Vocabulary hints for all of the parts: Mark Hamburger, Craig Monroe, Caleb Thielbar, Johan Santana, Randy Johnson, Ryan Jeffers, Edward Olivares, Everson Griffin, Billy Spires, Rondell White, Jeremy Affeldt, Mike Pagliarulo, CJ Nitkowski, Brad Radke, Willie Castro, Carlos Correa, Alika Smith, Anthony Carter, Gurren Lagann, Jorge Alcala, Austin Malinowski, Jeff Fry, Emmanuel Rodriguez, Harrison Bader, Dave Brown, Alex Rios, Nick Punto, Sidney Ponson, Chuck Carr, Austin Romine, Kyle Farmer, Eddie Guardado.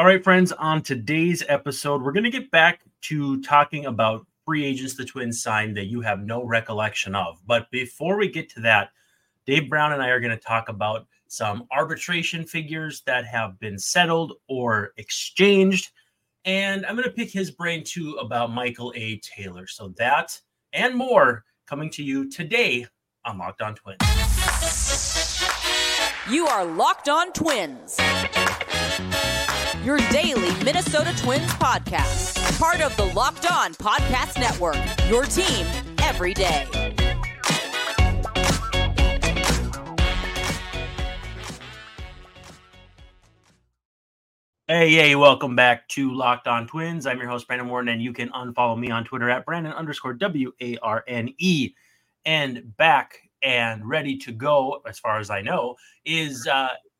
All right, friends, on today's episode, we're going to get back to talking about free agents the Twins signed that you have no recollection of. But before we get to that, Dave Brown and I are going to talk about some arbitration figures that have been settled or exchanged. And I'm going to pick his brain, too, about Michael A. Taylor. So that and more coming to you today on Locked On Twins. You are Locked On Twins, your daily Minnesota Twins podcast, part of the Locked On Podcast Network, your team every day. Hey, welcome back to Locked On Twins. I'm your host, Brandon Warren, and you can unfollow me on Twitter at Brandon_WARNE. And back and ready to go, as far as I know, is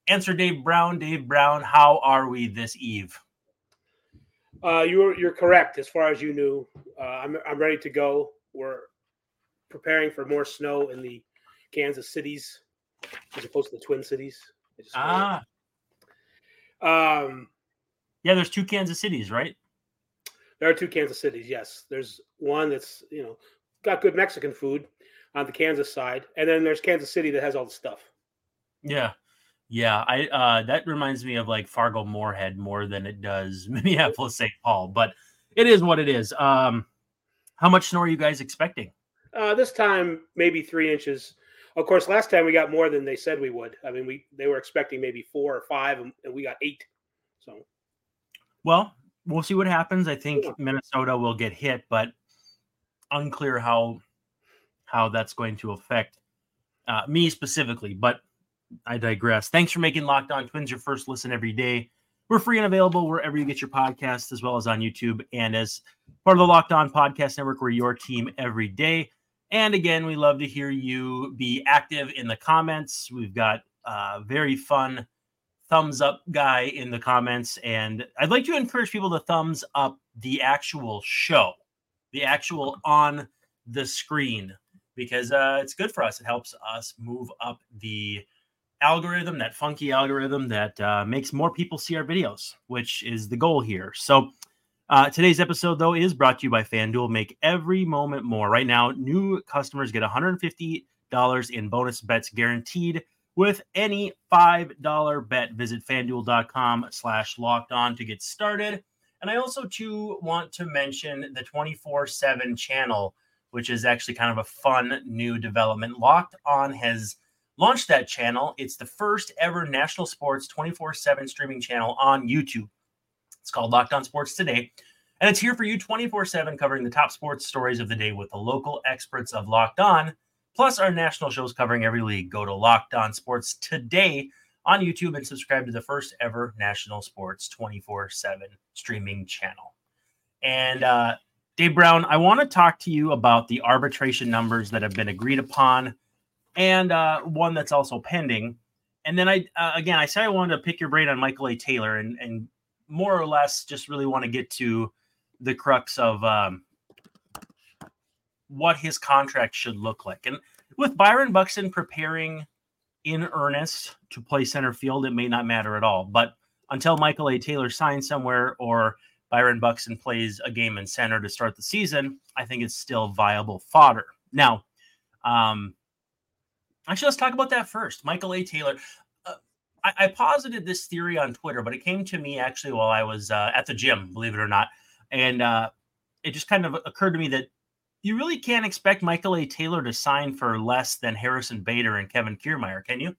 Answer Dave Brown. Dave Brown, how are we this eve? You're correct, as far as you knew. I'm ready to go. We're preparing for more snow in the Kansas cities as opposed to the Twin Cities. Yeah, there's two Kansas cities, right? There are two Kansas cities, yes. There's one that's, you know, got good Mexican food on the Kansas side, and then there's Kansas City that has all the stuff. Yeah. I that reminds me of like Fargo-Moorhead more than it does Minneapolis-St. Paul, but it is what it is. How much snow are you guys expecting? This time, maybe 3 inches. Of course, last time we got more than they said we would. I mean, they were expecting maybe 4 or 5, and we got 8. So, well, we'll see what happens. I think Minnesota will get hit, but unclear how that's going to affect me specifically. But I digress. Thanks for making Locked On Twins your first listen every day. We're free and available wherever you get your podcasts, as well as on YouTube, and as part of the Locked On Podcast Network, we're your team every day. And again, we love to hear you be active in the comments. We've got a very fun thumbs up guy in the comments. And I'd like to encourage people to thumbs up the actual show, the actual on the screen, because it's good for us. It helps us move up the algorithm, that funky algorithm that makes more people see our videos, which is the goal here. So today's episode, though, is brought to you by FanDuel. Make every moment more. Right now, new customers get $150 in bonus bets guaranteed with any $5 bet. Visit FanDuel.com/lockedon to get started. And I also, too, want to mention the 24/7 channel, which is actually kind of a fun new development. Locked On has launched that channel. It's the first ever national sports 24/7 streaming channel on YouTube. It's called Locked On Sports Today, and it's here for you 24/7, covering the top sports stories of the day with the local experts of Locked On, plus our national shows covering every league. Go to Locked On Sports Today on YouTube and subscribe to the first ever national sports 24/7 streaming channel. And Dave Brown, I want to talk to you about the arbitration numbers that have been agreed upon, and one that's also pending. And then I said I wanted to pick your brain on Michael A. Taylor, and more or less just really want to get to the crux of what his contract should look like. And with Byron Buxton preparing in earnest to play center field, it may not matter at all. But until Michael A. Taylor signs somewhere or Byron Buxton plays a game in center to start the season, I think it's still viable fodder. Now, actually, let's talk about that first. Michael A. Taylor. I posited this theory on Twitter, but it came to me actually while I was at the gym, believe it or not. And it just kind of occurred to me that you really can't expect Michael A. Taylor to sign for less than Harrison Bader and Kevin Kiermaier, can you?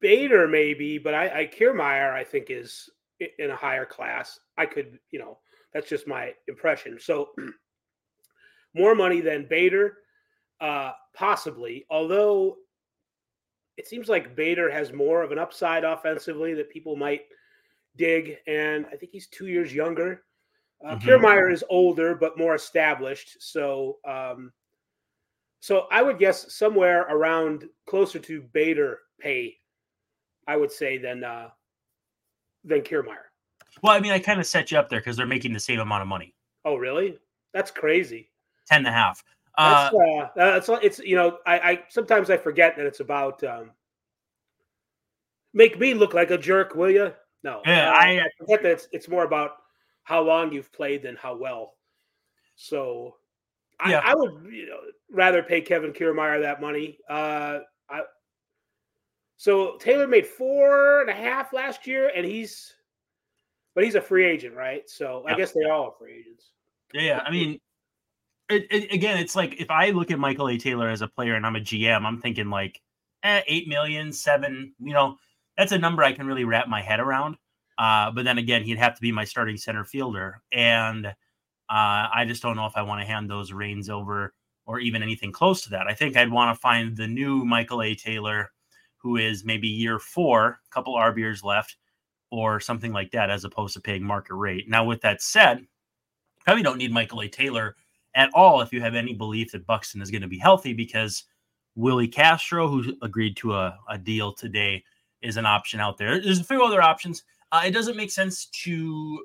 Bader maybe, but Kiermaier I think is in a higher class. I could, that's just my impression. So more money than Bader. Possibly, although it seems like Bader has more of an upside offensively that people might dig, and I think he's 2 years younger. Kiermaier is older but more established, so I would guess somewhere around closer to Bader pay, I would say, than Kiermaier. Well, I mean, I kind of set you up there because they're making the same amount of money. Oh, really? That's crazy. 10 and a half. It's sometimes I forget that it's about make me look like a jerk, will you? No, yeah, I forget that it's more about how long you've played than how well. So, yeah. I would rather pay Kevin Kiermaier that money. So Taylor made 4.5 last year, and he's a free agent, right? So I guess they all are free agents. Yeah, I mean. Again, it's like if I look at Michael A. Taylor as a player and I'm a GM, I'm thinking like 8 million, 7, that's a number I can really wrap my head around. But then again, he'd have to be my starting center fielder. And I just don't know if I want to hand those reins over or even anything close to that. I think I'd want to find the new Michael A. Taylor, who is maybe year 4, a couple RB years left or something like that, as opposed to paying market rate. Now, with that said, probably don't need Michael A. Taylor at all if you have any belief that Buxton is going to be healthy, because Willie Castro, who agreed to a deal today, is an option out there. There's a few other options. It doesn't make sense to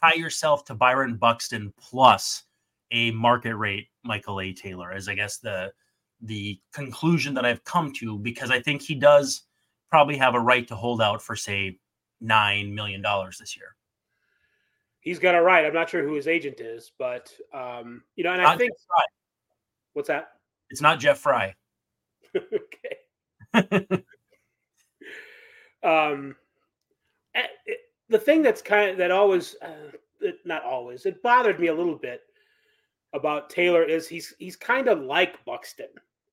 tie yourself to Byron Buxton plus a market rate Michael A. Taylor, is I guess the conclusion that I've come to, because I think he does probably have a right to hold out for, say, $9 million this year. He's got a right. I'm not sure who his agent is, but and I think what's that? It's not Jeff Fry. Okay. The thing that's that it bothered me a little bit about Taylor is he's kind of like Buxton.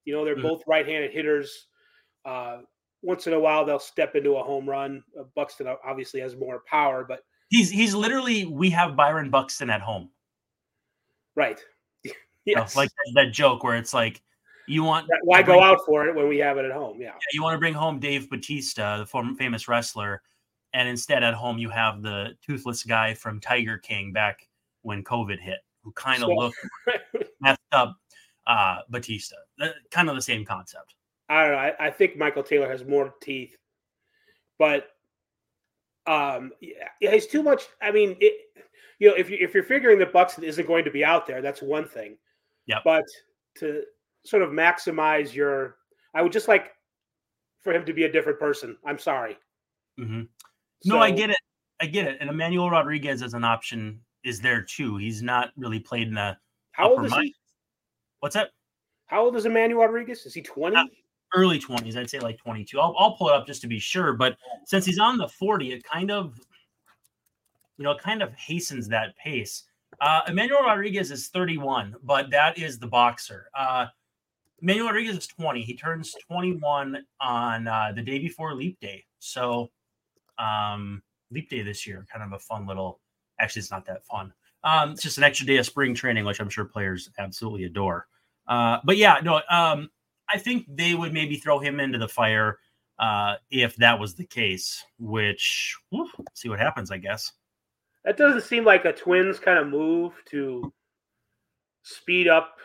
They're both right-handed hitters. Once in a while, they'll step into a home run. Buxton obviously has more power, but He's literally, we have Byron Buxton at home. Right. Yes. Like that joke where it's like, you want... Why go out for it when we have it at home? Yeah. You want to bring home Dave Batista, the former famous wrestler, and instead at home you have the toothless guy from Tiger King back when COVID hit, who kind of looked messed up Batista. Kind of the same concept. I don't know. I think Michael Taylor has more teeth, but... he's too much. I mean, if you're figuring that Buxton isn't going to be out there, that's one thing. Yeah. But to sort of maximize I would just like for him to be a different person. I'm sorry. Mm-hmm. No, I get it. And Emmanuel Rodriguez as an option is there too. He's not really played in the. How old is he? What's that? How old is Emmanuel Rodriguez? Is he 20? Early 20s, I'd say like 22. I'll pull it up just to be sure. But since he's on the 40, it kind of hastens that pace. Emmanuel Rodriguez is 31, but that is the boxer. Emmanuel Rodriguez is 20. He turns 21 on the day before Leap Day. So Leap Day this year, kind of a fun little. Actually, it's not that fun. It's just an extra day of spring training, which I'm sure players absolutely adore. I think they would maybe throw him into the fire if that was the case, which see what happens, I guess. That doesn't seem like a Twins kind of move to speed up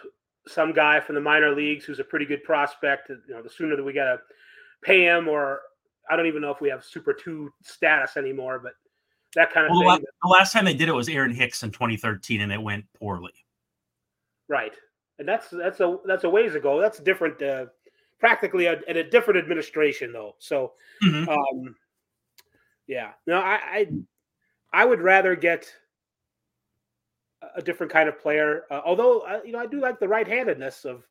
some guy from the minor leagues who's a pretty good prospect. The sooner that we got to pay him, or I don't even know if we have Super 2 status anymore, but that kind of thing. The last time they did it was Aaron Hicks in 2013, and it went poorly. Right. And that's a ways ago. That's different, practically a different administration though. So, mm-hmm. I would rather get a different kind of player. Although I do like the right-handedness of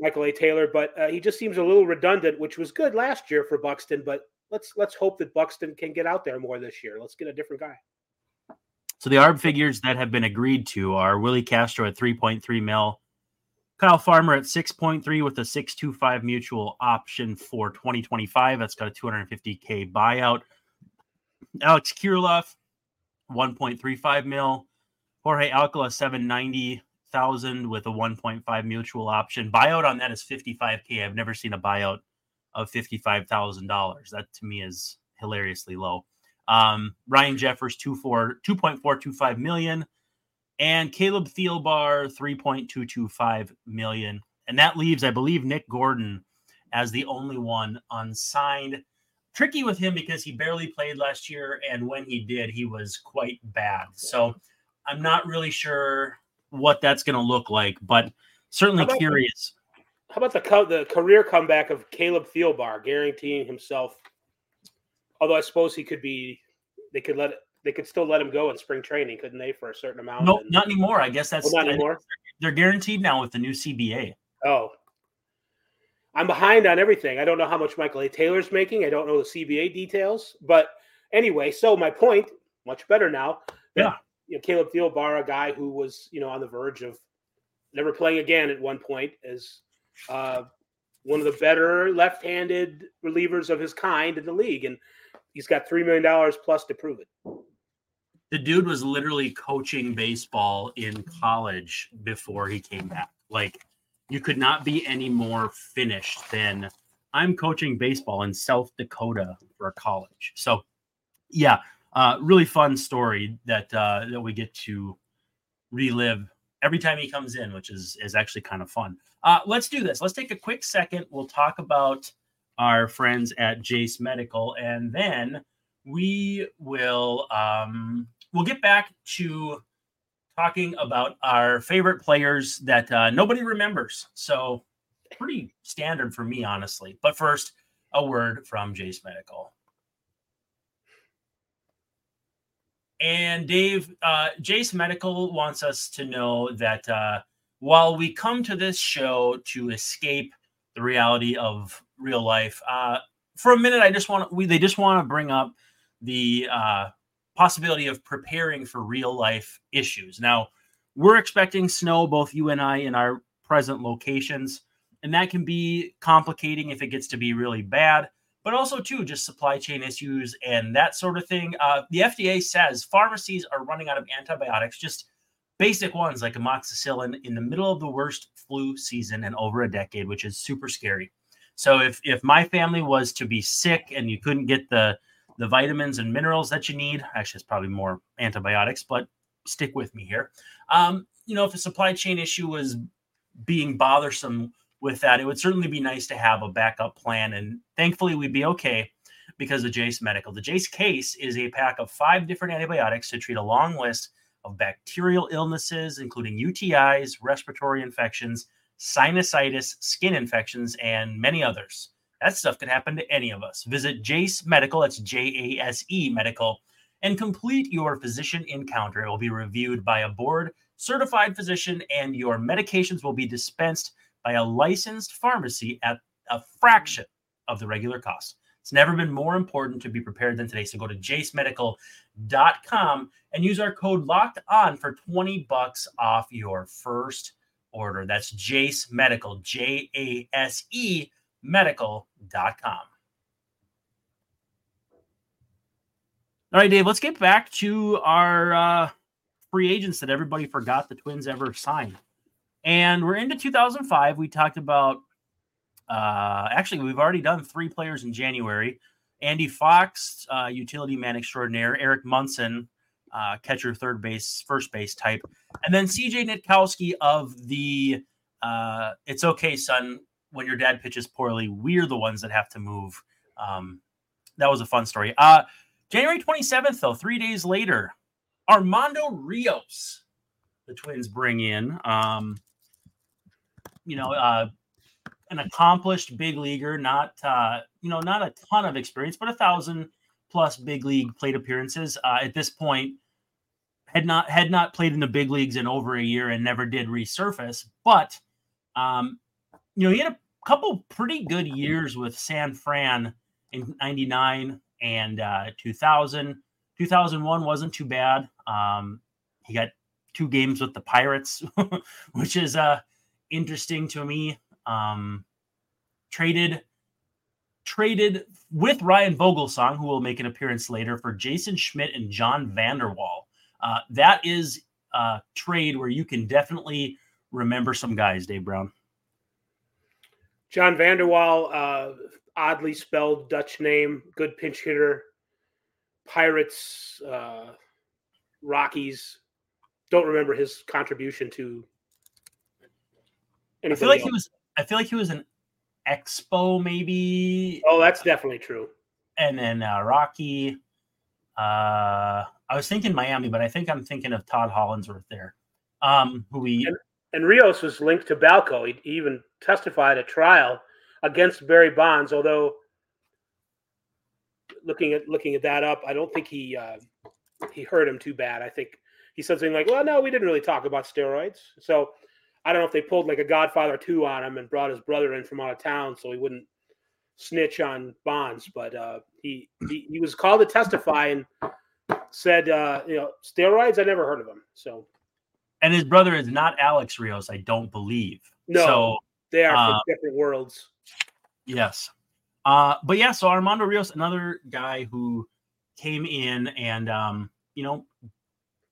Michael A. Taylor, but he just seems a little redundant, which was good last year for Buxton. But let's hope that Buxton can get out there more this year. Let's get a different guy. So the ARB figures that have been agreed to are Willie Castro at 3.3 mil, Kyle Farmer at 6.3 with a 6.25 mutual option for 2025. That's got a $250K buyout. Alex Kirilloff, 1.35 mil. Jorge Alcala, 790,000 with a 1.5 mutual option. Buyout on that is 55K. I've never seen a buyout of $55,000. That to me is hilariously low. Ryan Jeffers, 2.425 million, and Caleb Thielbar, 3.225 million. And that leaves, I believe, Nick Gordon as the only one unsigned. Tricky with him because he barely played last year, and when he did, he was quite bad. So I'm not really sure what that's going to look like, but Certainly curious. How about the career comeback of Caleb Theobar, guaranteeing himself? Although I suppose he could be, they could still let him go in spring training, couldn't they? For a certain amount. No, not anymore. I guess that's not anymore. They're guaranteed now with the new CBA. Oh, I'm behind on everything. I don't know how much Michael A. Taylor's making. I don't know the CBA details, but anyway. So my point, much better now. Yeah. You know, Caleb Theobar, a guy who was, on the verge of never playing again at one point, is one of the better left-handed relievers of his kind in the league. And he's got $3 million plus to prove it. The dude was literally coaching baseball in college before he came back. Like, you could not be any more finished than I'm coaching baseball in South Dakota for a college. So, yeah. Really fun story that we get to relive every time he comes in, which is actually kind of fun. Let's do this. Let's take a quick second. We'll talk about our friends at Jase Medical, and then we will we'll get back to talking about our favorite players that nobody remembers. So pretty standard for me, honestly. But first, a word from Jase Medical. And Dave, Jase Medical wants us to know that while we come to this show to escape the reality of real life, for a minute, they just want to bring up the possibility of preparing for real life issues. Now, we're expecting snow, both you and I, in our present locations, and that can be complicating if it gets to be really bad. But also, too, just supply chain issues and that sort of thing. The FDA says pharmacies are running out of antibiotics, just basic ones like amoxicillin, in the middle of the worst flu season in over a decade, which is super scary. So if my family was to be sick and you couldn't get the vitamins and minerals that you need, actually, it's probably more antibiotics, but stick with me here. If a supply chain issue was being bothersome with that, it would certainly be nice to have a backup plan. And thankfully, we'd be okay because of Jase Medical. The Jase Case is a pack of 5 different antibiotics to treat a long list of bacterial illnesses, including UTIs, respiratory infections, sinusitis, skin infections, and many others. That stuff could happen to any of us. Visit Jase Medical, that's Jase Medical, and complete your physician encounter. It will be reviewed by a board-certified physician, and your medications will be dispensed by a licensed pharmacy at a fraction of the regular cost. It's never been more important to be prepared than today. So go to jasemedical.com and use our code Locked On for $20 off your first order. That's Jase Medical, Jase Medical.com. All right, Dave, let's get back to our free agents that everybody forgot the Twins ever signed. And we're into 2005. We talked about, actually, we've already done 3 players in January. Andy Fox, utility man extraordinaire. Eric Munson, catcher, third base, first base type. And then CJ Nitkowski of the It's Okay, Son, when your dad pitches poorly, we're the ones that have to move. That was a fun story. January 27th, though, 3 days later, Armando Rios, the Twins bring in. An accomplished big leaguer, not a ton of experience, but 1,000 plus big league plate appearances. At this point, had not played in the big leagues in over a year and never did resurface. But he had a couple pretty good years with San Fran in '99 and 2000. 2001 wasn't too bad. He got 2 games with the Pirates, which is interesting to me. Traded with Ryan Vogelsong, who will make an appearance later, for Jason Schmidt and John Vanderwall. That is a trade where you can definitely remember some guys, Dave Brown. John Vanderwall, oddly spelled Dutch name, good pinch hitter, Pirates, Rockies. Don't remember his contribution to anything. I feel like he was an Expo, maybe. Oh, that's definitely true. And then Rocky. I was thinking Miami, but I think I'm thinking of Todd Hollinsworth there, who we And Rios was linked to Balco. He even testified at trial against Barry Bonds, although looking at that up, I don't think he hurt him too bad. I think he said something like, well, no, we didn't really talk about steroids. So I don't know if they pulled like a Godfather 2 on him and brought his brother in from out of town so he wouldn't snitch on Bonds. But he was called to testify and said, steroids, I never heard of him. So. And his brother is not Alex Rios, I don't believe. No, so, they are from different worlds. Yes. But yeah, so Armando Rios, another guy who came in and,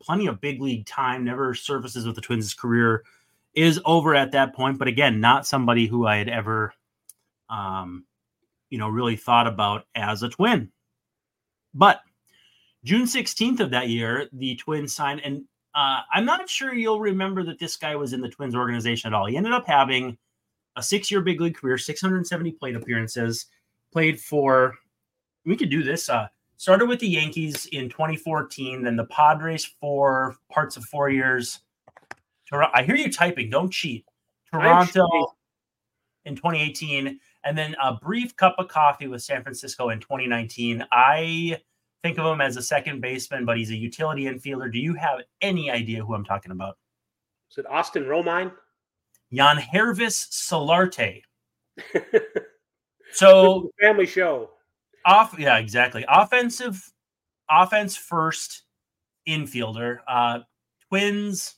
plenty of big league time, never surfaces with the Twins. His career is over at that point. But again, not somebody who I had ever, really thought about as a Twin. But June 16th of that year, the Twins signed, and I'm not sure you'll remember that this guy was in the Twins organization at all. He ended up having a 6-year big league career, 670 plate appearances, played for, we could do this, started with the Yankees in 2014, then the Padres for parts of 4 years. I hear you typing, don't cheat. Toronto in 2018, and then a brief cup of coffee with San Francisco in 2019. I think of him as a second baseman, but he's a utility infielder. Do you have any idea who I'm talking about? Is it Austin Romine? Yangervis Solarte. So family show. Yeah, exactly. Offense first infielder. Twins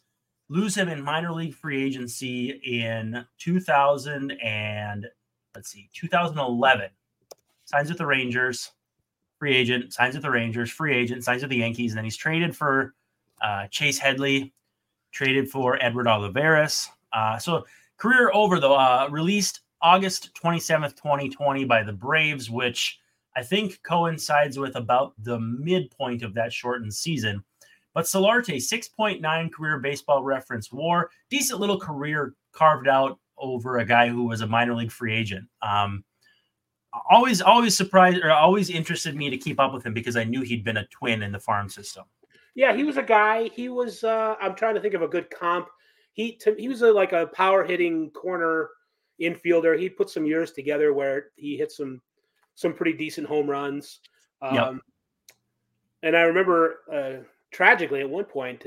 lose him in minor league free agency in 2011. Signs with the Rangers, free agent. Signs with the Rangers, free agent. Signs with the Yankees, and then he's traded for Chase Headley, traded for Edward Olivares. So career over, though, released August 27th, 2020 by the Braves, which I think coincides with about the midpoint of that shortened season. But Solarte, 6.9 career baseball reference WAR, decent little career carved out over a guy who was a minor league free agent. Always surprised, or always interested me to keep up with him because I knew he'd been a Twin in the farm system. Yeah, he was a guy. He was, I'm trying to think of a good comp. He was like a power hitting corner infielder. He put some years together where he hit some pretty decent home runs. Yep. And I remember tragically at one point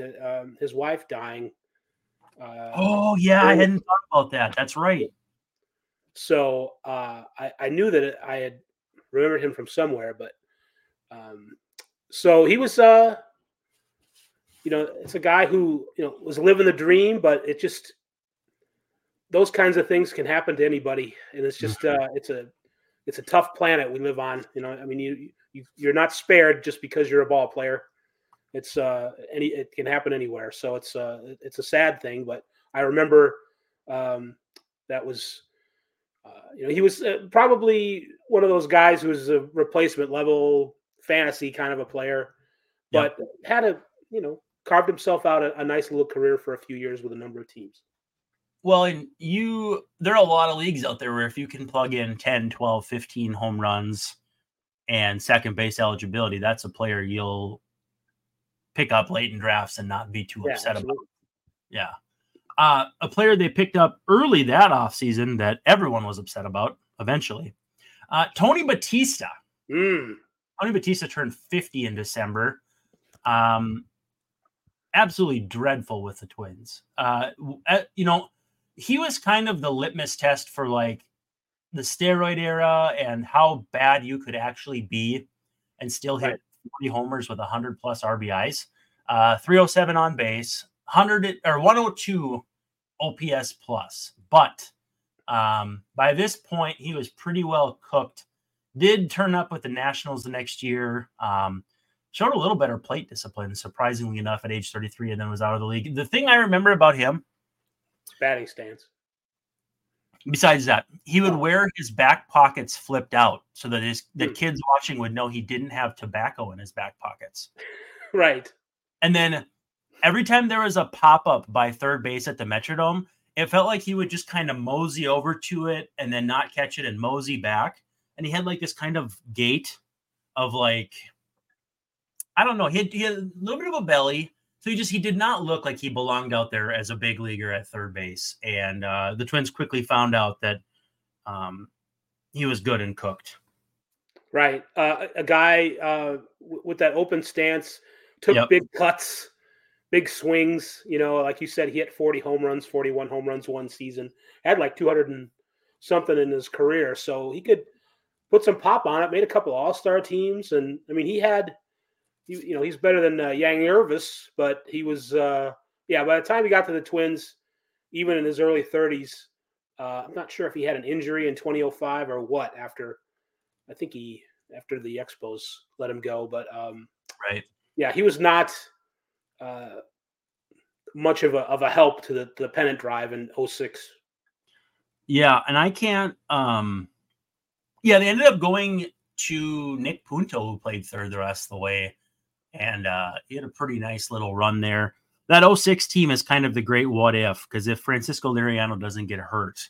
his wife dying. I hadn't thought about that. That's right. So I knew that I had remembered him from somewhere, but so he was. It's a guy who, was living the dream, but it just, those kinds of things can happen to anybody. And it's just, it's a tough planet we live on. You're not spared just because you're a ball player. It's it can happen anywhere. So it's a sad thing, but I remember that was, he was probably one of those guys who was a replacement level fantasy kind of a player, but had a, carved himself out a nice little career for a few years with a number of teams. Well, and there are a lot of leagues out there where if you can plug in 10, 12, 15 home runs and second base eligibility, that's a player you'll pick up late in drafts and not be too upset about. Yeah. A player they picked up early that offseason that everyone was upset about eventually. Tony Batista. Mm. Tony Batista turned 50 in December. Absolutely dreadful with the Twins. He was kind of the litmus test for like the steroid era and how bad you could actually be and still hit 40 homers with 100 plus RBIs, 307 on base, 102 OPS plus. But by this point, he was pretty well cooked. Did turn up with the Nationals the next year. Showed a little better plate discipline, surprisingly enough, at age 33, and then was out of the league. The thing I remember about him, batting stance. Besides that, he would wear his back pockets flipped out so that the kids watching would know he didn't have tobacco in his back pockets. Right. And then every time there was a pop-up by third base at the Metrodome, it felt like he would just kind of mosey over to it and then not catch it and mosey back. And he had like this kind of gait of like, I don't know. He had a little bit of a belly. So he did not look like he belonged out there as a big leaguer at third base. And the Twins quickly found out that he was good and cooked. Right. A guy with that open stance took big cuts, big swings. You know, like you said, he hit 40 home runs, 41 home runs one season, had like 200 and something in his career. So he could put some pop on it, made a couple of all-star teams. And I mean, he's better than Yangervis, but he was, by the time he got to the Twins, even in his early 30s, I'm not sure if he had an injury in 2005 or what after the Expos let him go. But he was not much of a help to the pennant drive in 2006. Yeah, and I can't they ended up going to Nick Punto, who played third the rest of the way, and he had a pretty nice little run there. That 2006 team is kind of the great what if, because if Francisco Liriano doesn't get hurt,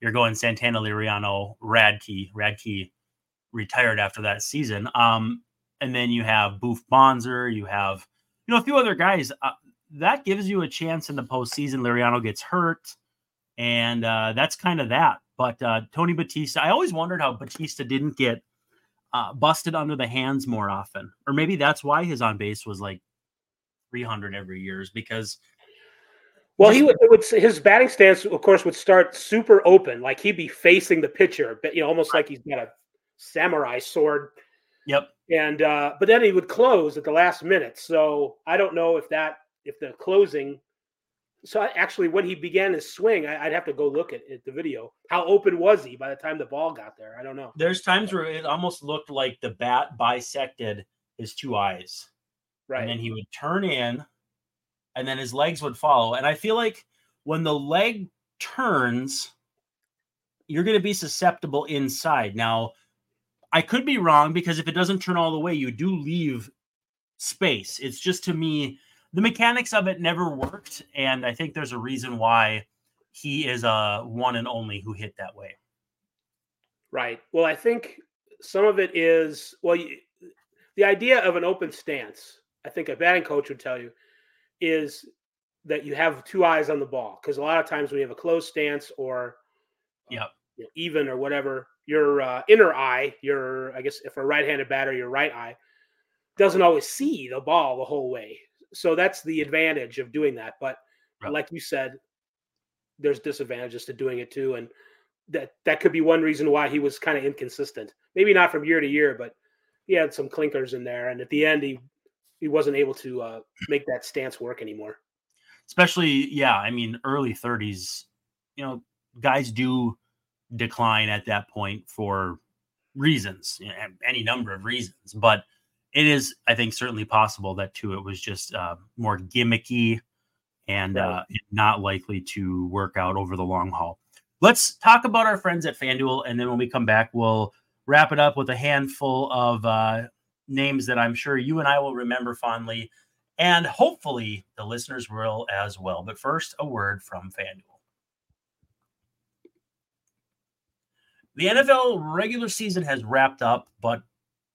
you're going Santana, Liriano, Radke. Radke retired after that season. And then you have Boof Bonzer. You have, a few other guys. That gives you a chance in the postseason. Liriano gets hurt, and that's kind of that. But Tony Batista, I always wondered how Batista didn't get busted under the hands more often. Or maybe that's why his on base was like 300 every year, is because his batting stance, of course, would start super open, like he'd be facing the pitcher, but almost like he's got a samurai sword. Yep. And but then he would close at the last minute. So I don't know if the closing. So actually, when he began his swing, I'd have to go look at the video. How open was he by the time the ball got there? I don't know. There's times where it almost looked like the bat bisected his two eyes. Right. And then he would turn in, and then his legs would follow. And I feel like when the leg turns, you're going to be susceptible inside. Now, I could be wrong, because if it doesn't turn all the way, you do leave space. It's just, to me, the mechanics of it never worked. And I think there's a reason why he is a one and only who hit that way. Right. Well, I think some of it is, the idea of an open stance, I think a batting coach would tell you, is that you have two eyes on the ball. Because a lot of times when you have a closed stance or even or whatever, your inner eye, I guess if a right-handed batter, your right eye doesn't always see the ball the whole way. So that's the advantage of doing that. But like you said, there's disadvantages to doing it too. And that could be one reason why he was kind of inconsistent. Maybe not from year to year, but he had some clinkers in there. And at the end, he wasn't able to make that stance work anymore. Especially, early 30s, guys do decline at that point for reasons, any number of reasons. But it is, I think, certainly possible that, too, it was just more gimmicky and not likely to work out over the long haul. Let's talk about our friends at FanDuel, and then when we come back, we'll wrap it up with a handful of names that I'm sure you and I will remember fondly, and hopefully the listeners will as well. But first, a word from FanDuel. The NFL regular season has wrapped up, but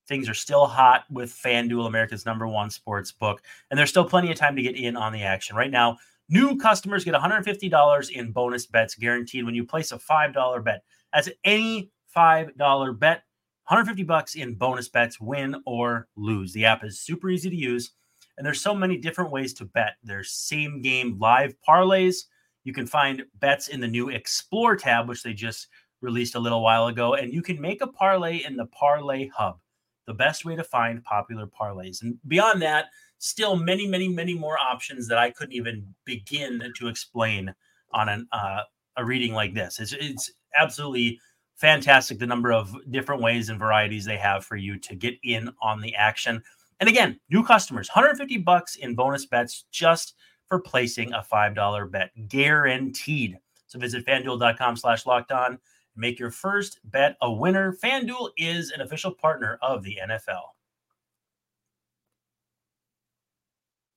things are still hot with FanDuel, America's #1 sports book, and there's still plenty of time to get in on the action. Right now, new customers get $150 in bonus bets guaranteed when you place a $5 bet. That's any $5 bet. $150 in bonus bets, win or lose. The app is super easy to use, and there's so many different ways to bet. There's same game live parlays. You can find bets in the new Explore tab, which they just released a little while ago, and you can make a parlay in the Parlay Hub, the best way to find popular parlays. And beyond that, still many, many, many more options that I couldn't even begin to explain on a reading like this. It's absolutely fantastic, the number of different ways and varieties they have for you to get in on the action. And again, new customers, $150 in bonus bets just for placing a $5 bet, guaranteed. So visit FanDuel.com/lockedon and make your first bet a winner. FanDuel is an official partner of the NFL.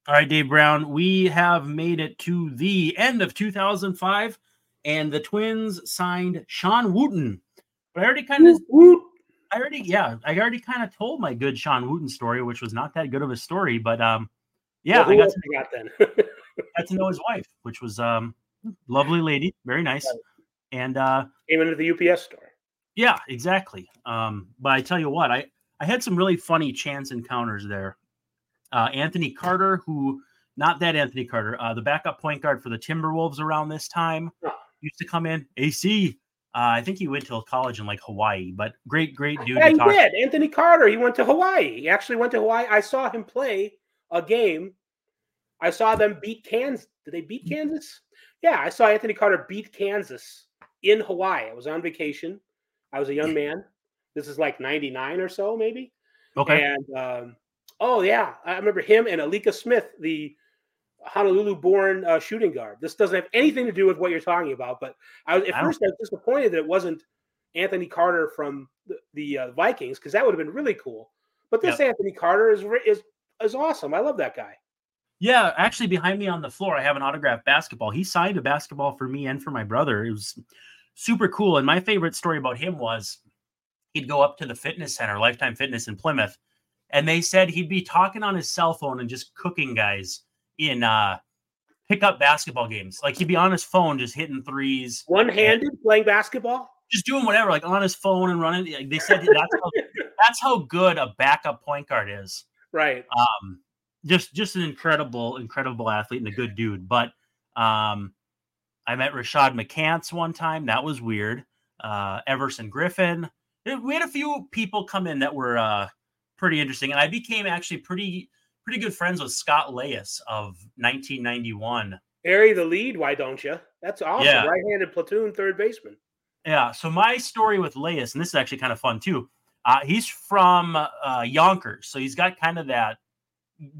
All right, Dave Brown, we have made it to the end of 2005, and the Twins signed Sean Wooten. But I already kind of told my good Sean Wooten story, which was not that good of a story, but Yeah, well, I got to know his wife, which was lovely lady, very nice. And came into the UPS store. Yeah, exactly. But I tell you what, I had some really funny chance encounters there. Anthony Carter, the backup point guard for the Timberwolves around this time, used to come in. AC, I think he went to college in like Hawaii, but great dude. Yeah, Anthony Carter, he went to Hawaii. He actually went to Hawaii. I saw him play a game. I saw them beat Kansas. Did they beat Kansas? Yeah, I saw Anthony Carter beat Kansas in Hawaii. I was on vacation. I was a young man. This is like 99 or so, maybe. Okay. And, I remember him and Alika Smith, the Honolulu-born shooting guard. This doesn't have anything to do with what you're talking about, but I was disappointed that it wasn't Anthony Carter from the Vikings, because that would have been really cool. But this Anthony Carter is awesome. I love that guy. Yeah, actually, behind me on the floor, I have an autographed basketball. He signed a basketball for me and for my brother. It was super cool. And my favorite story about him was he'd go up to the fitness center, Lifetime Fitness in Plymouth, and they said he'd be talking on his cell phone and just cooking guys in pickup basketball games. Like, he'd be on his phone just hitting threes. One-handed, playing basketball? Just doing whatever, like on his phone and running. Like, they said that's how good a backup point guard is. Right. Just an incredible athlete and a good dude. But I met Rashad McCants one time. That was weird. Everson Griffin. We had a few people come in that were pretty interesting. And I became actually pretty good friends with Scott Leius of 1991. Carry the lead, why don't you? That's awesome. Yeah. Right-handed platoon third baseman. Yeah, so my story with Leius, and this is actually kind of fun too, he's from Yonkers. So he's got kind of that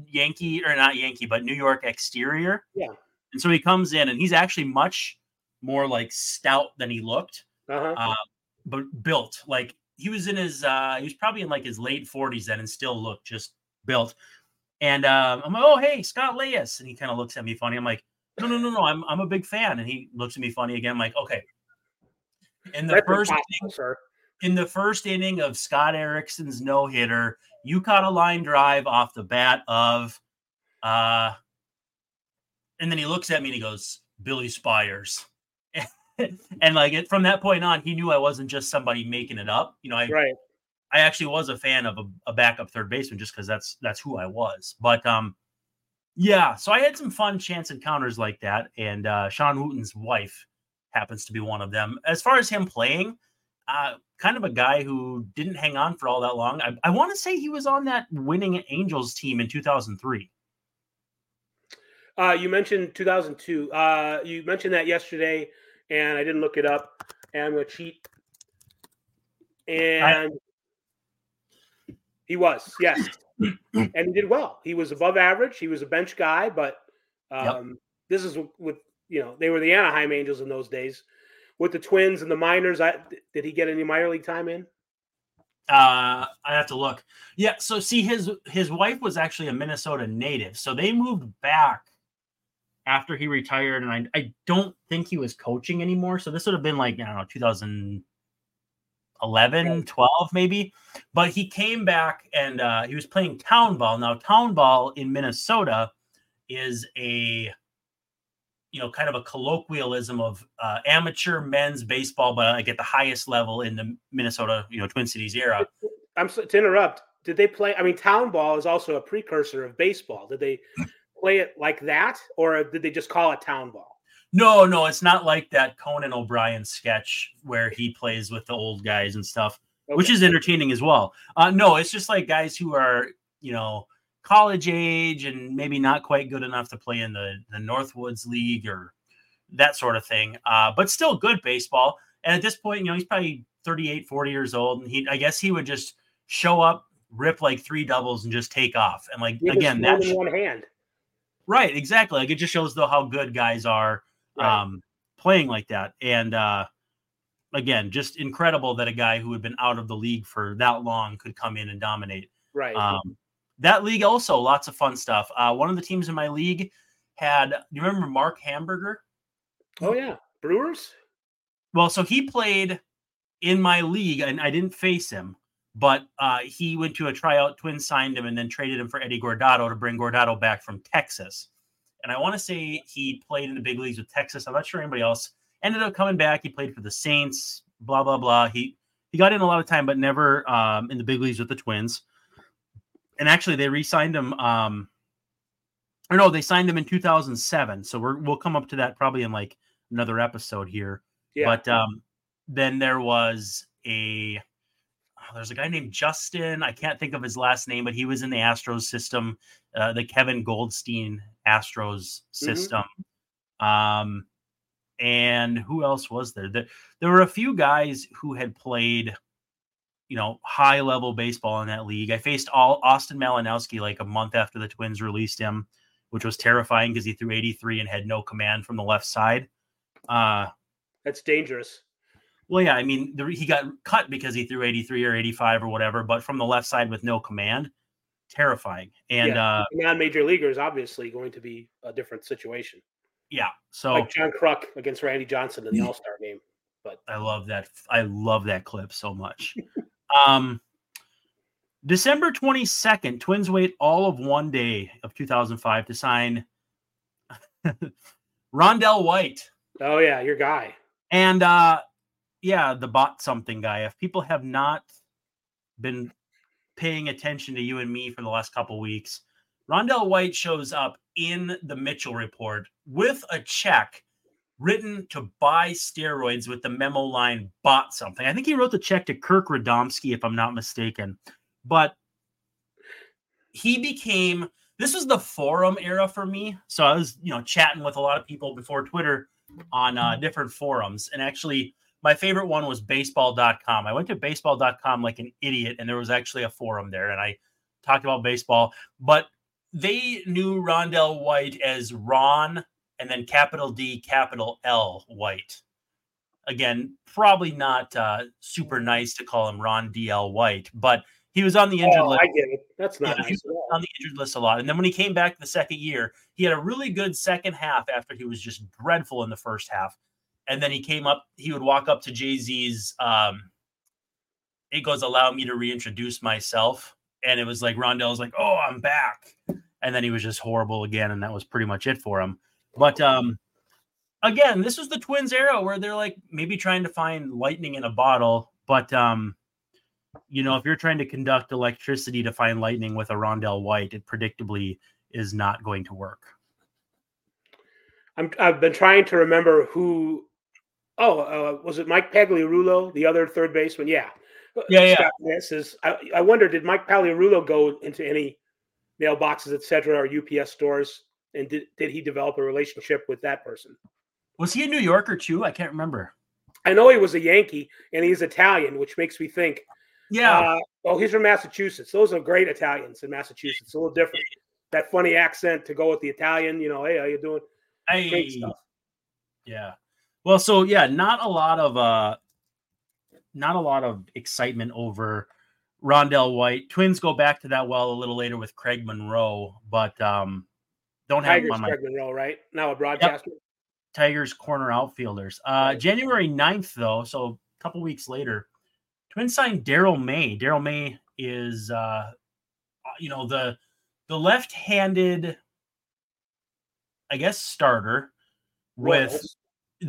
Yankee, or not Yankee, but New York exterior. Yeah. And so he comes in, and he's actually much more like stout than he looked. Uh-huh. But built like he was in his he was probably in like his late 40s then and still looked just built. And I'm like, oh, hey, Scott Leius. And he kind of looks at me funny. I'm like, no, I'm a big fan. And he looks at me funny again. I'm like, okay. In the first inning of Scott Erickson's no hitter, you caught a line drive off the bat of and then he looks at me and he goes, Billy Spires. And like it, from that point on, he knew I wasn't just somebody making it up. You know, I actually was a fan of a backup third baseman just because that's who I was. But so I had some fun chance encounters like that. And Sean Wooten's wife happens to be one of them. As far as him playing, kind of a guy who didn't hang on for all that long. I want to say he was on that winning Angels team in 2003. You mentioned 2002. You mentioned that yesterday. And I didn't look it up, and I'm going to cheat. And he was, yes. And he did well. He was above average. He was a bench guy, but this is with, they were the Anaheim Angels in those days. With the Twins and the minors, did he get any minor league time in? I have to look. Yeah, so see, his wife was actually a Minnesota native, so they moved back after he retired, and I don't think he was coaching anymore. So this would have been like, 2011, 12 maybe. But he came back and he was playing town ball. Now, town ball in Minnesota is a, kind of a colloquialism of amateur men's baseball, but like at the highest level in the Minnesota, Twin Cities era. I'm to interrupt. Did they play? I mean, town ball is also a precursor of baseball. Did they play it like that, or did they just call it town ball? No, it's not like that Conan O'Brien sketch where he plays with the old guys and stuff, which is entertaining as well. No, it's just like guys who are, college age and maybe not quite good enough to play in the Northwoods League or that sort of thing, but still good baseball. And at this point, he's probably 38, 40 years old, and he would just show up, rip like three doubles, and just take off. And like again, that's in one hand. Right, exactly. Like it just shows, though, how good guys are playing like that. And again, just incredible that a guy who had been out of the league for that long could come in and dominate. Right. That league also, lots of fun stuff. One of the teams in my league had, you remember Mark Hamburger? Oh, yeah. Brewers? Well, so he played in my league, and I didn't face him. But he went to a tryout, Twins signed him, and then traded him for Eddie Guardado to bring Guardado back from Texas. And I want to say he played in the big leagues with Texas. I'm not sure anybody else. Ended up coming back. He played for the Saints, blah, blah, blah. He got in a lot of time, but never in the big leagues with the Twins. And actually, they re-signed him. They signed him in 2007. So we'll come up to that probably in like another episode here. Yeah. But then there was there's a guy named Justin. I can't think of his last name, but he was in the Astros system, the Kevin Goldstein Astros system. Mm-hmm. And who else was there? There were a few guys who had played, high level baseball in that league. I faced Austin Malinowski like a month after the Twins released him, which was terrifying because he threw 83 and had no command from the left side. That's dangerous. Well, yeah, I mean, he got cut because he threw 83 or 85 or whatever, but from the left side with no command, terrifying. And non-major leaguer is obviously going to be a different situation. Yeah, so like John Kruk against Randy Johnson in the All-Star game. But I love that. I love that clip so much. December 22nd, Twins wait all of one day of 2005 to sign Rondell White. Oh yeah, your guy. And the bought something guy. If people have not been paying attention to you and me for the last couple weeks, Rondell White shows up in the Mitchell report with a check written to buy steroids with the memo line, bought something. I think he wrote the check to Kirk Radomski, if I'm not mistaken. But this was the forum era for me. So I was, chatting with a lot of people before Twitter on different forums. And actually, my favorite one was baseball.com. I went to baseball.com like an idiot, and there was actually a forum there, and I talked about baseball. But they knew Rondell White as Ron and then capital D, capital L White. Again, probably not super nice to call him Ron D.L. White, but he was on the injured list. I get it. That's not nice. He was on the injured list a lot. And then when he came back the second year, he had a really good second half after he was just dreadful in the first half. And then he came up, he would walk up to Jay-Z's, it goes, allow me to reintroduce myself. And it was like, Rondell's like, oh, I'm back. And then he was just horrible again. And that was pretty much it for him. But again, this was the Twins era where they're like maybe trying to find lightning in a bottle. But, if you're trying to conduct electricity to find lightning with a Rondell White, it predictably is not going to work. I've been trying to remember who. Was it Mike Pagliarulo, the other third baseman? Yeah. Yeah. I wonder, did Mike Pagliarulo go into any mailboxes, et cetera, or UPS stores? And did he develop a relationship with that person? Was he a New Yorker too? I can't remember. I know he was a Yankee and he's Italian, which makes me think. Yeah. He's from Massachusetts. Those are great Italians in Massachusetts. It's a little different. That funny accent to go with the Italian, hey, how you doing? Great stuff. Yeah. Well, so yeah, not a lot of excitement over Rondell White. Twins go back to that well a little later with Craig Monroe, but don't have him on my Monroe, right? Now a broadcaster. Yep. Tigers corner outfielders. January 9th, though, so a couple weeks later, Twins signed Daryl May. Daryl May is the left-handed, I guess, starter Royals. With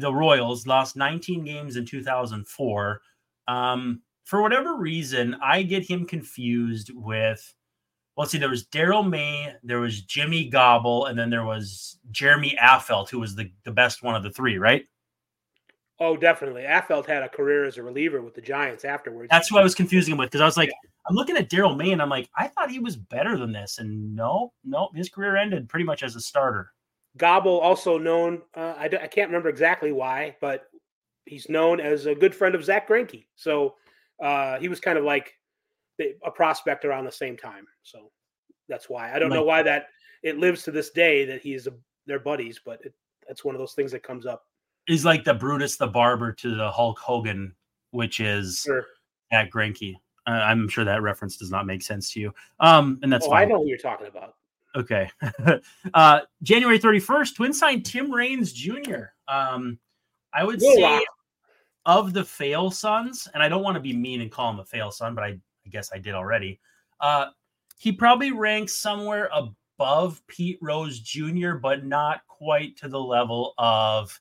the Royals, lost 19 games in 2004. For whatever reason, I get him confused with, there was Daryl May, there was Jimmy Gobble, and then there was Jeremy Affeldt, who was the best one of the three, right? Oh, definitely. Affeldt had a career as a reliever with the Giants afterwards. That's who I was confusing him with, because I was like, yeah. I'm looking at Daryl May, and I'm like, I thought he was better than this, and no, his career ended pretty much as a starter. Gobble, also known, I can't remember exactly why, but he's known as a good friend of Zach Greinke. So he was kind of like a prospect around the same time. So that's why. I don't know why that it lives to this day that he's their buddies, but that's one of those things that comes up. Is like the Brutus the Barber to the Hulk Hogan, which is Zach Greinke. I'm sure that reference does not make sense to you. And that's fine. I know what you're talking about. Okay. January 31st, Twins signed Tim Raines Jr. I would say of the fail sons, and I don't want to be mean and call him a fail son, but I guess I did already. He probably ranks somewhere above Pete Rose Jr., but not quite to the level of,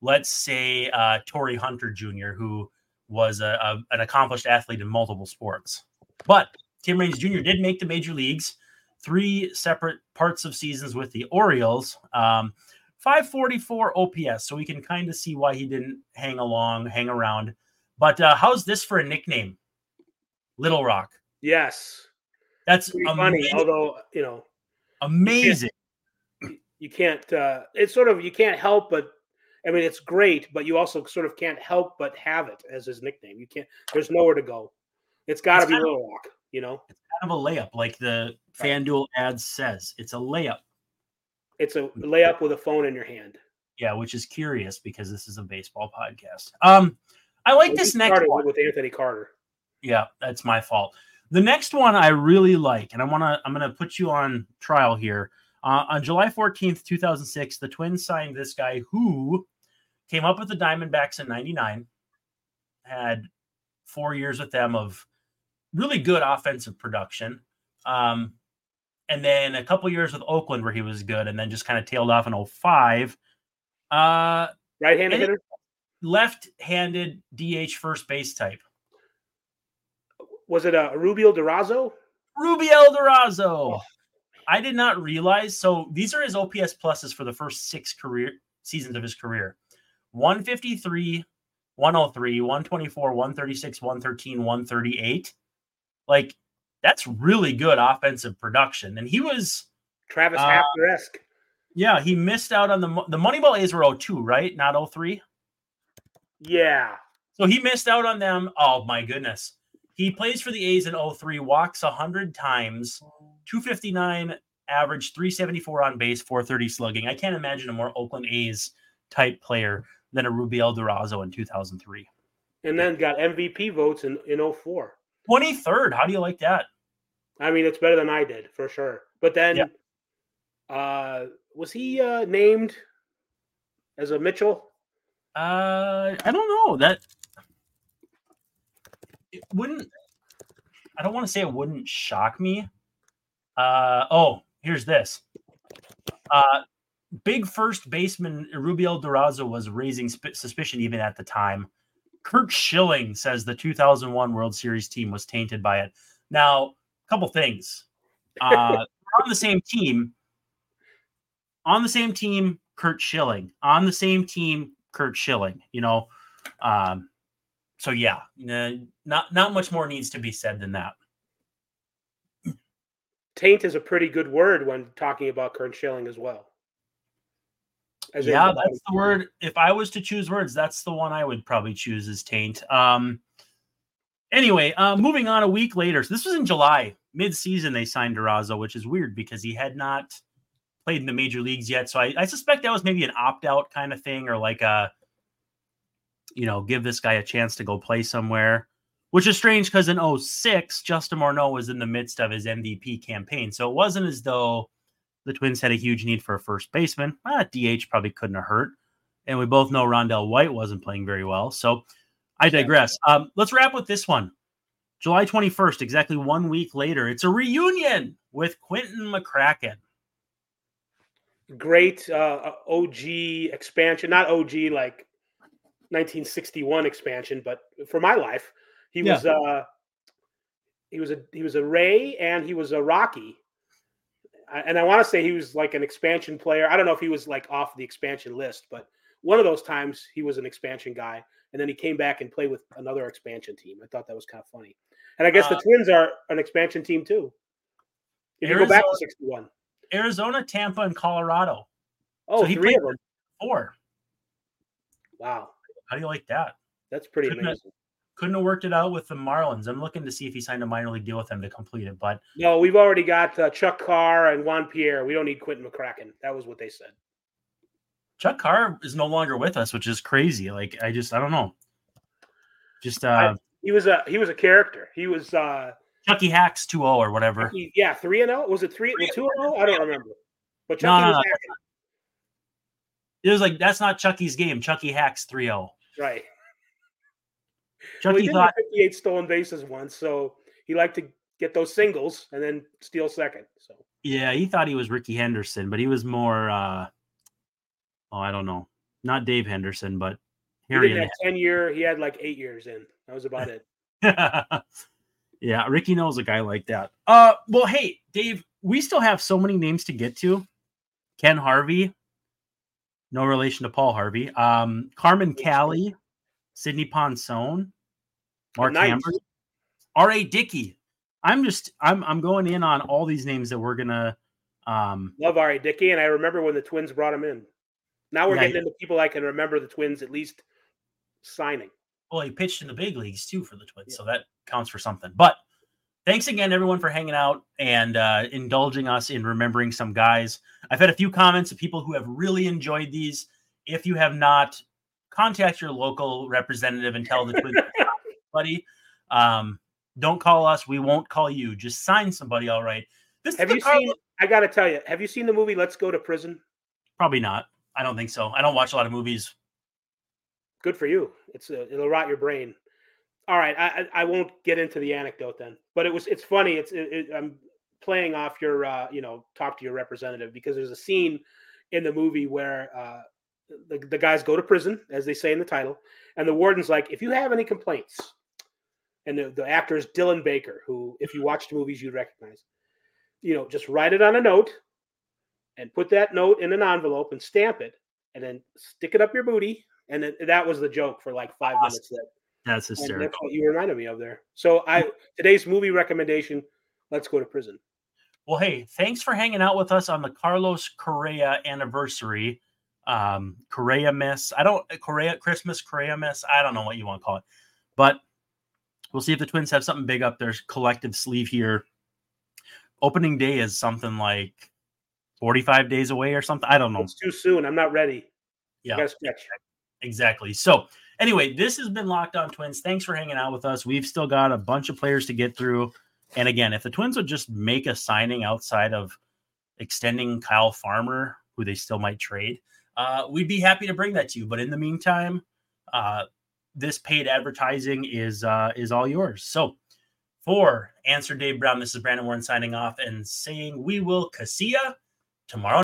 let's say, Torrey Hunter Jr., who was an accomplished athlete in multiple sports. But Tim Raines Jr. did make the major leagues, 3 separate parts of seasons with the Orioles, 544 OPS. So we can kind of see why he didn't hang around. But how's this for a nickname? Little Rock. Yes. That's funny. Although, amazing. You can't it's sort of, you can't help, but I mean, it's great, but you also sort of can't help, but have it as his nickname. You can't, there's nowhere to go. It's gotta be Little Rock, It's kind of a layup. Like the FanDuel ad says, it's a layup. It's a layup with a phone in your hand. Yeah. Which is curious because this is a baseball podcast. I like this next one with Anthony Carter. Yeah. That's my fault. The next one I really like, and I'm going to put you on trial here. On July 14th, 2006, the Twins signed this guy who came up with the Diamondbacks in 99, had 4 years with them of really good offensive production. And then a couple years with Oakland where he was good and then just kind of tailed off in 05. Right-handed hitter? Left-handed DH first base type. Was it Erubiel Durazo? Erubiel Durazo. Oh. I did not realize. So these are his OPS pluses for the first 6 seasons of his career. 153, 103, 124, 136, 113, 138. Like, that's really good offensive production. And he was Travis Hafner-esque. Yeah, he missed out on the Moneyball A's were 02, right? Not 03? Yeah. So he missed out on them. Oh, my goodness. He plays for the A's in 03, walks 100 times, 259 average, 374 on base, 430 slugging. I can't imagine a more Oakland A's type player than Erubiel Durazo in 2003. And then got MVP votes in 04. 23rd. How do you like that? I mean, it's better than I did, for sure. But then, was he named as a Mitchell? I don't know. That... I don't want to say it wouldn't shock me. Here's this. Big first baseman Erubiel Durazo was raising suspicion even at the time. Curt Schilling says the 2001 World Series team was tainted by it. Now, a couple things. On the same team, Curt Schilling. On the same team, Curt Schilling. So, yeah, not much more needs to be said than that. Taint is a pretty good word when talking about Curt Schilling as well. That's the word. If I was to choose words, that's the one I would probably choose is taint. Anyway, moving on a week later. So this was in July, mid-season they signed Durazo, which is weird because he had not played in the major leagues yet. So I suspect that was maybe an opt-out kind of thing or like a – give this guy a chance to go play somewhere, which is strange because in 06, Justin Morneau was in the midst of his MVP campaign. So it wasn't as though the Twins had a huge need for a first baseman. DH probably couldn't have hurt. And we both know Rondell White wasn't playing very well. So I digress. Let's wrap with this one. July 21st, exactly 1 week later, it's a reunion with Quentin McCracken. Great OG expansion. Not OG, like 1961 expansion, but for my life, he was a Ray and he was a Rocky, and I want to say he was like an expansion player. I don't know if he was like off the expansion list, but one of those times he was an expansion guy, and then he came back and played with another expansion team. I thought that was kind of funny, and I guess the Twins are an expansion team too. If you go back to 61, Arizona, Tampa, and Colorado. Oh, so he played of them. 4. Wow. How do you like that? That's pretty amazing. Couldn't have worked it out with the Marlins. I'm looking to see if he signed a minor league deal with them to complete it. But no, we've already got Chuck Carr and Juan Pierre. We don't need Quentin McCracken. That was what they said. Chuck Carr is no longer with us, which is crazy. Like I don't know. Just he was a character. He was Chucky Hacks 2-0 or whatever. 3-0. Was it 2-0? I don't remember. But Chucky was hacking. It was like, that's not Chucky's game. Chucky hacks 3-0. Right. Chucky he did 58 stolen bases once, so he liked to get those singles and then steal second. So yeah, he thought he was Rickey Henderson, but he was more I don't know, not Dave Henderson, but Harry. He did that 10-year. He had like 8 years in. That was about it. Yeah, Ricky knows a guy like that. Well, hey, Dave, we still have so many names to get to. Ken Harvey, no relation to Paul Harvey. Carmen Cali, Sidney Ponson, Mark Hamburg, R.A. Dickey. I'm going in on all these names that we're gonna love R.A. Dickey, and I remember when the Twins brought him in. Now we're getting into people I can remember the Twins at least signing. Well, he pitched in the big leagues too for the Twins, So that counts for something. But thanks again, everyone, for hanging out and indulging us in remembering some guys. I've had a few comments of people who have really enjoyed these. If you have not, contact your local representative and tell the Twins, buddy, don't call us. We won't call you. Just sign somebody. All right. I got to tell you, have you seen the movie Let's Go to Prison? Probably not. I don't think so. I don't watch a lot of movies. Good for you. It'll rot your brain. All right, I won't get into the anecdote then, but it's funny. I'm playing off your talk to your representative, because there's a scene in the movie where the guys go to prison, as they say in the title, and the warden's like, if you have any complaints, and the actor is Dylan Baker, who if you watched movies you'd recognize, just write it on a note and put that note in an envelope and stamp it and then stick it up your booty. And that was the joke for like 5 minutes. That's hysterical. That's what you reminded me of there. So today's movie recommendation, Let's Go to Prison. Well, hey, thanks for hanging out with us on the Carlos Correa anniversary. Correa mess. I don't know what you want to call it, but we'll see if the Twins have something big up their collective sleeve here. Opening day is something like 45 days away or something. I don't know. It's too soon. I'm not ready. Yeah. Gotta stretch. Exactly. So anyway, this has been Locked On Twins. Thanks for hanging out with us. We've still got a bunch of players to get through. And again, if the Twins would just make a signing outside of extending Kyle Farmer, who they still might trade, we'd be happy to bring that to you. But in the meantime, this paid advertising is all yours. So for Answer Dave Brown, this is Brandon Warren signing off and saying we will see ya tomorrow.